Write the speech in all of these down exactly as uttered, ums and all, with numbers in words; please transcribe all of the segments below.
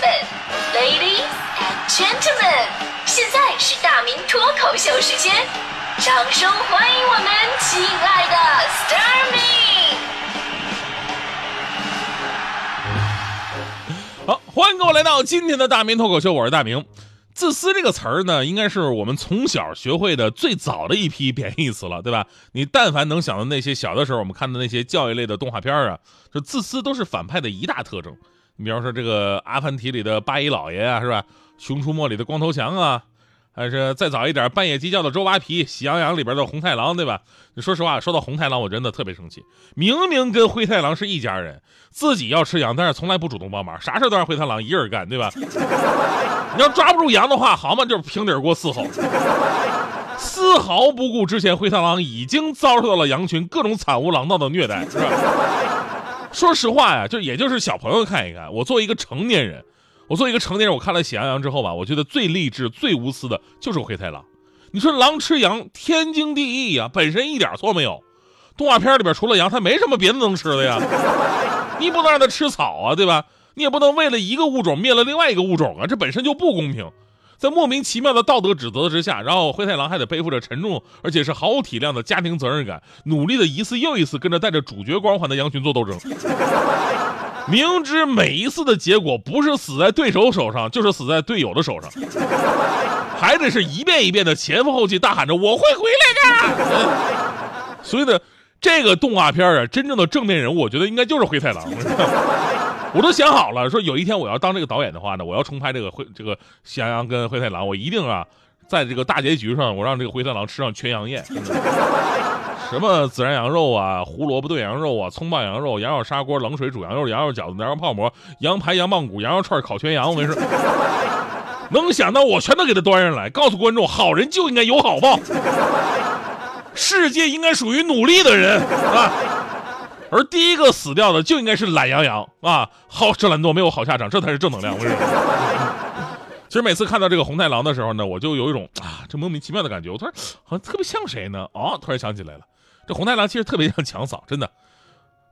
们 ，Ladies and Gentlemen， 现在是大明脱口秀时间，掌声欢迎我们亲爱的 Starming。好，欢迎各位来到今天的大明脱口秀，我是大明。自私这个词儿呢，应该是我们从小学会的最早的一批贬义词了，对吧？你但凡能想到那些小的时候我们看的那些教育类的动画片啊，就自私都是反派的一大特征。你比方说这个《阿凡提》里的八一老爷啊，是吧？《熊出没》里的光头强啊，还是再早一点《半夜鸡叫》的周扒皮，《喜羊羊》里边的红太狼，对吧？你说实话，说到红太狼，我真的特别生气。明明跟灰太狼是一家人，自己要吃羊，但是从来不主动帮忙，啥事都让灰太狼一人干，对吧？你要抓不住羊的话，好嘛，就是平底锅嘶吼，丝毫不顾之前灰太狼已经遭受到了羊群各种惨无狼道的虐待，是吧？说实话呀，就也就是小朋友看一看。我作为一个成年人，我作为一个成年人，我看了《喜羊羊》之后吧，我觉得最励志、最无私的就是灰太狼。你说狼吃羊，天经地义啊，本身一点错没有。动画片里边除了羊，它没什么别的能吃的呀。你不能让它吃草啊，对吧？你也不能为了一个物种灭了另外一个物种啊，这本身就不公平。在莫名其妙的道德指责之下，然后灰太狼还得背负着沉重而且是毫无体量的家庭责任感，努力的一次又一次跟着带着主角光环的羊群做斗争。明知每一次的结果不是死在对手手上，就是死在队友的手上，还得是一遍一遍的前赴后继大喊着我会回来的、嗯、所以呢，这个动画片啊，真正的正面人物我觉得应该就是灰太狼。我都想好了，说有一天我要当这个导演的话呢，我要重拍这个灰这个喜羊羊跟灰太狼，我一定啊，在这个大结局上，我让这个灰太狼吃上全羊宴，什么孜然羊肉啊、胡萝卜炖羊肉啊、葱爆羊肉、羊肉砂锅、冷水煮羊肉、羊肉饺子、羊肉泡馍、羊排、羊棒骨、羊肉串、烤全羊，我没事，能想到我全都给他端上来，告诉观众，好人就应该有好报，世界应该属于努力的人啊。而第一个死掉的就应该是懒羊羊啊，好吃懒惰没有好下场，这才是正能量。我跟你说，其实每次看到这个红太狼的时候呢，我就有一种啊，这莫名其妙的感觉，我突然好像特别像谁呢？哦，突然想起来了，这红太狼其实特别像强嫂，真的，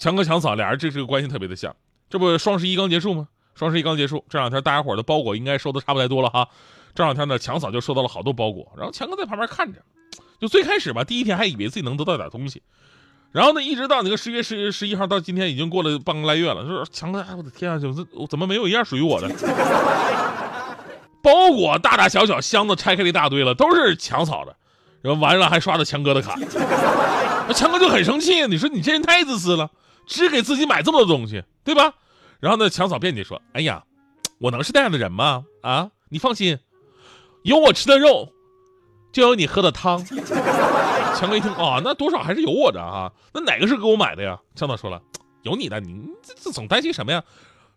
强哥强嫂俩人这这个关系特别的像。这不双十一刚结束吗？双十一刚结束，这两天大家伙的包裹应该收的差不太多了哈。这两天呢，强嫂就收到了好多包裹，然后强哥在旁边看着，就最开始吧，第一天还以为自己能得到点东西。然后呢，一直到那个十月十十一号到今天，已经过了半个来月了。说强哥，我的天啊，我怎么没有一样属于我的？包裹大大小小箱子拆开了一大堆了，都是强嫂的。然后完了还刷着强哥的卡，强哥就很生气。你说你这人太自私了，只给自己买这么多东西，对吧？然后呢，强嫂辩解说：“哎呀，我能是那样的人吗？啊，你放心，有我吃的肉，就有你喝的汤。”强哥一听啊、哦，那多少还是有我的啊，那哪个是给我买的呀？强嫂说了，有你的，你这这总担心什么呀？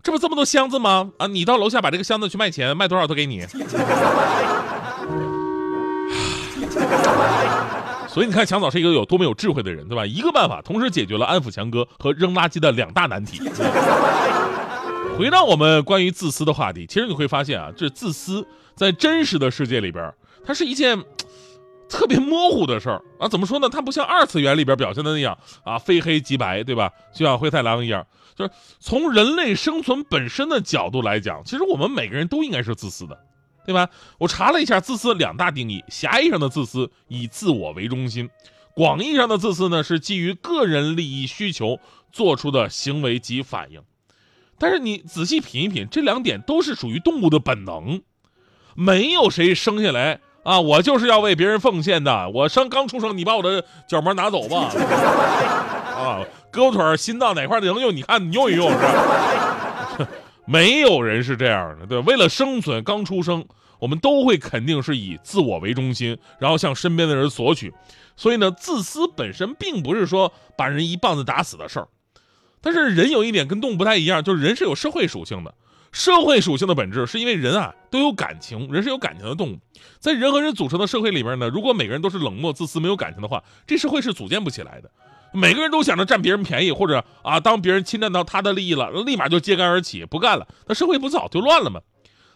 这不这么多箱子吗？啊，你到楼下把这个箱子去卖钱，卖多少都给你。所以你看，强嫂是一个有多么有智慧的人，对吧？一个办法，同时解决了安抚强哥和扔垃圾的两大难题。回到我们关于自私的话题，其实你会发现啊，这自私在真实的世界里边，它是一件特别模糊的事儿啊，怎么说呢？它不像二次元里边表现的那样啊，非黑即白，对吧？就像灰太狼一样，就是从人类生存本身的角度来讲，其实我们每个人都应该是自私的，对吧？我查了一下自私两大定义，狭义上的自私以自我为中心，广义上的自私呢是基于个人利益需求做出的行为及反应。但是你仔细品一品，这两点都是属于动物的本能，没有谁生下来啊，我就是要为别人奉献的。我生刚出生，你把我的角膜拿走吧，啊，胳膊腿、心脏哪块能用？你看你用一用是吧？没有人是这样的，对，为了生存，刚出生，我们都会肯定是以自我为中心，然后向身边的人索取。所以呢，自私本身并不是说把人一棒子打死的事儿。但是人有一点跟动物不太一样，就是人是有社会属性的。社会属性的本质是因为人啊都有感情，人是有感情的动物。在人和人组成的社会里边呢，如果每个人都是冷漠自私没有感情的话，这社会是组建不起来的。每个人都想着占别人便宜，或者啊当别人侵占到他的利益了，立马就揭竿而起不干了，那社会不早就乱了吗？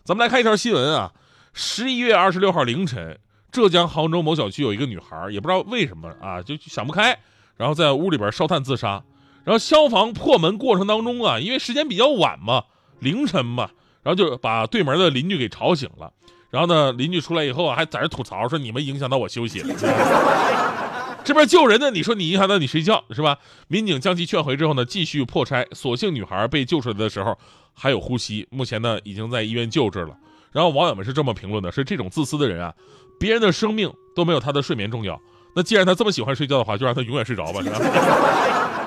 咱们来看一条新闻啊，十一月二十六号凌晨，浙江杭州某小区有一个女孩，也不知道为什么啊就想不开，然后在屋里边烧炭自杀。然后消防破门过程当中啊，因为时间比较晚嘛，凌晨嘛，然后就把对门的邻居给吵醒了。然后呢，邻居出来以后啊，还在这吐槽说你们影响到我休息了。这边救人呢，你说你影响到你睡觉是吧？民警将其劝回之后呢，继续破拆。所幸女孩被救出来的时候还有呼吸，目前呢已经在医院救治了。然后网友们是这么评论的：是这种自私的人啊，别人的生命都没有他的睡眠重要。那既然他这么喜欢睡觉的话，就让他永远睡着吧，是吧？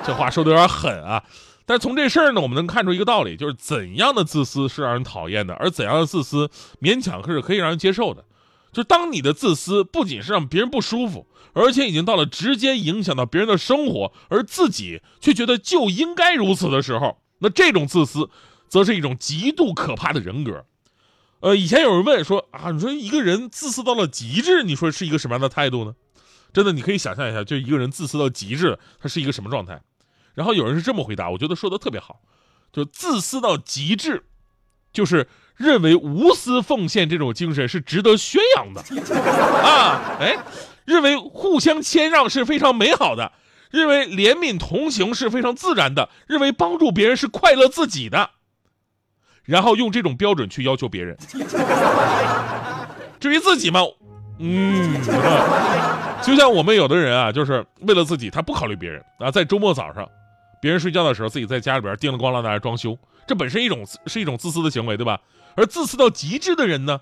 这话说的有点狠啊。但是从这事儿呢，我们能看出一个道理，就是怎样的自私是让人讨厌的，而怎样的自私勉强是可以让人接受的。就当你的自私不仅是让别人不舒服，而且已经到了直接影响到别人的生活，而自己却觉得就应该如此的时候，那这种自私则是一种极度可怕的人格。呃，以前有人问说啊，你说一个人自私到了极致，你说是一个什么样的态度呢？真的，你可以想象一下，就一个人自私到极致，他是一个什么状态？然后有人是这么回答，我觉得说的特别好，就自私到极致，就是认为无私奉献这种精神是值得宣扬的啊，哎，认为互相谦让是非常美好的，认为怜悯同情是非常自然的，认为帮助别人是快乐自己的，然后用这种标准去要求别人。至于自己嘛，嗯。就像我们有的人啊，就是为了自己，他不考虑别人啊。在周末早上，别人睡觉的时候，自己在家里边叮了咣啷在那装修，这本身一种是一种自私的行为，对吧？而自私到极致的人呢，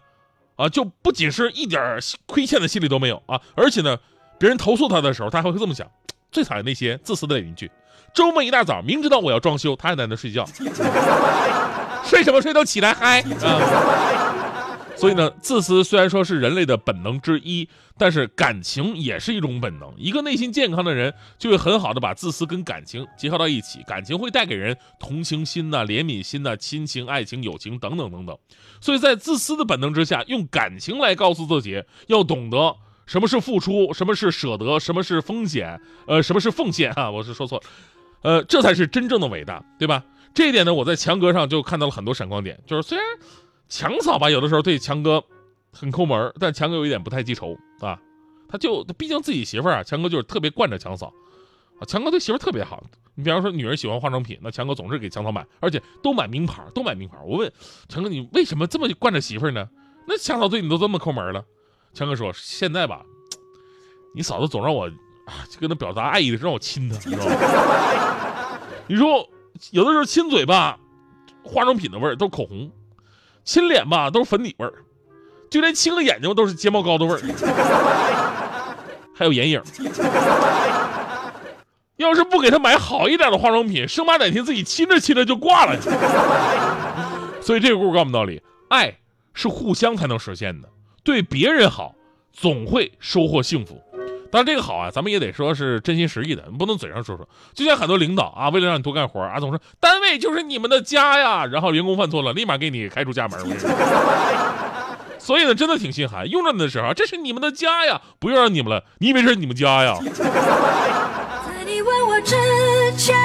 啊，就不仅是一点亏欠的心理都没有啊，而且呢，别人投诉他的时候，他还会这么想：最讨厌那些自私的邻居，周末一大早明知道我要装修，他还在那睡觉，睡什么睡都起来嗨啊！所以呢，自私虽然说是人类的本能之一，但是感情也是一种本能。一个内心健康的人就会很好的把自私跟感情结合到一起，感情会带给人同情心呐、啊、怜悯心呐、啊、亲情、爱情、友情等等等等。所以在自私的本能之下，用感情来告诉自己要懂得什么是付出，什么是舍得，什么是风险，呃，什么是奉献啊，我是说错了，呃，这才是真正的伟大，对吧？这一点呢，我在强哥上就看到了很多闪光点，就是虽然。强嫂吧，有的时候对强哥很抠门，但强哥有一点不太记仇啊。他就他毕竟自己媳妇儿啊，强哥就是特别惯着强嫂啊。强哥对媳妇儿特别好，你比方说女人喜欢化妆品，那强哥总是给强嫂买，而且都买名牌，都买名牌。我问强哥，你为什么这么惯着媳妇儿呢？那强嫂对你都这么抠门了？强哥说，现在吧，你嫂子总让我啊，就跟他表达爱意的时候让我亲她，你知道吗？你说有的时候亲嘴吧，化妆品的味儿都是口红。亲脸吧都是粉底味儿，就连亲个眼睛都是睫毛膏的味儿，还有眼影。要是不给他买好一点的化妆品，生怕哪天自己亲着亲着就挂了。所以这个故事告诉我们道理，爱是互相才能实现的，对别人好总会收获幸福。当然这个好啊，咱们也得说是真心实意的，不能嘴上说说。就像很多领导啊，为了让你多干活啊，总说单位就是你们的家呀，然后员工犯错了，立马给你开出家门。所以呢，真的挺心寒。用着你的时候，这是你们的家呀，不用让你们了，你以为是你们家呀？在你问我之前，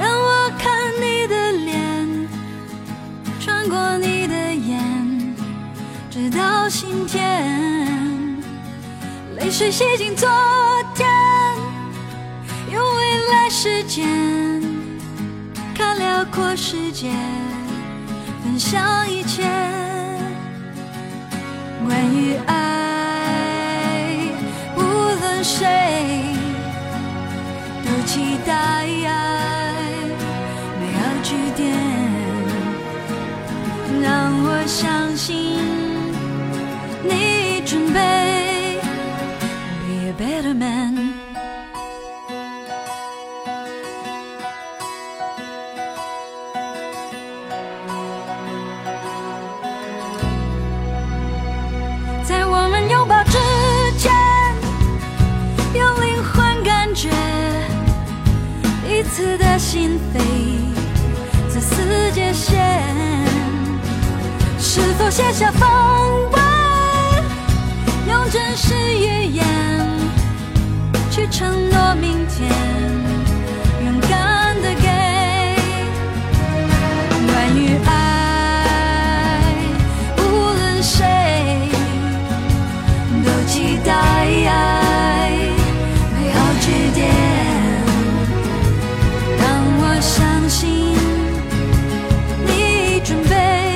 让我看你的脸，穿过你的眼，直到心田。泪水洗净昨天，用未来时间看辽阔世界，分享一切关于爱，无论谁都期待美好句点，让我相信你准备Better man。 在我们拥抱之前，用灵魂感觉一次的心扉，在世界线是否卸下防卫，用真实语言去承诺明天，勇敢的给。关于爱，无论谁都期待美好句点，让我相信你准备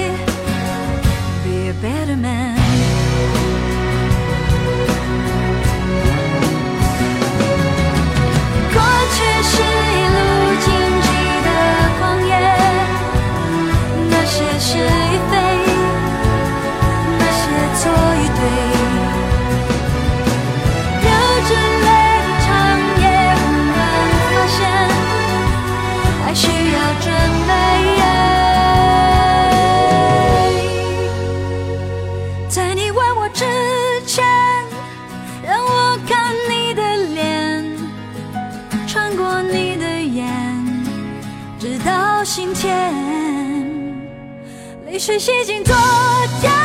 还需要准备，在你吻我之前，让我看你的脸，穿过你的眼，直到心田，泪水洗净昨天。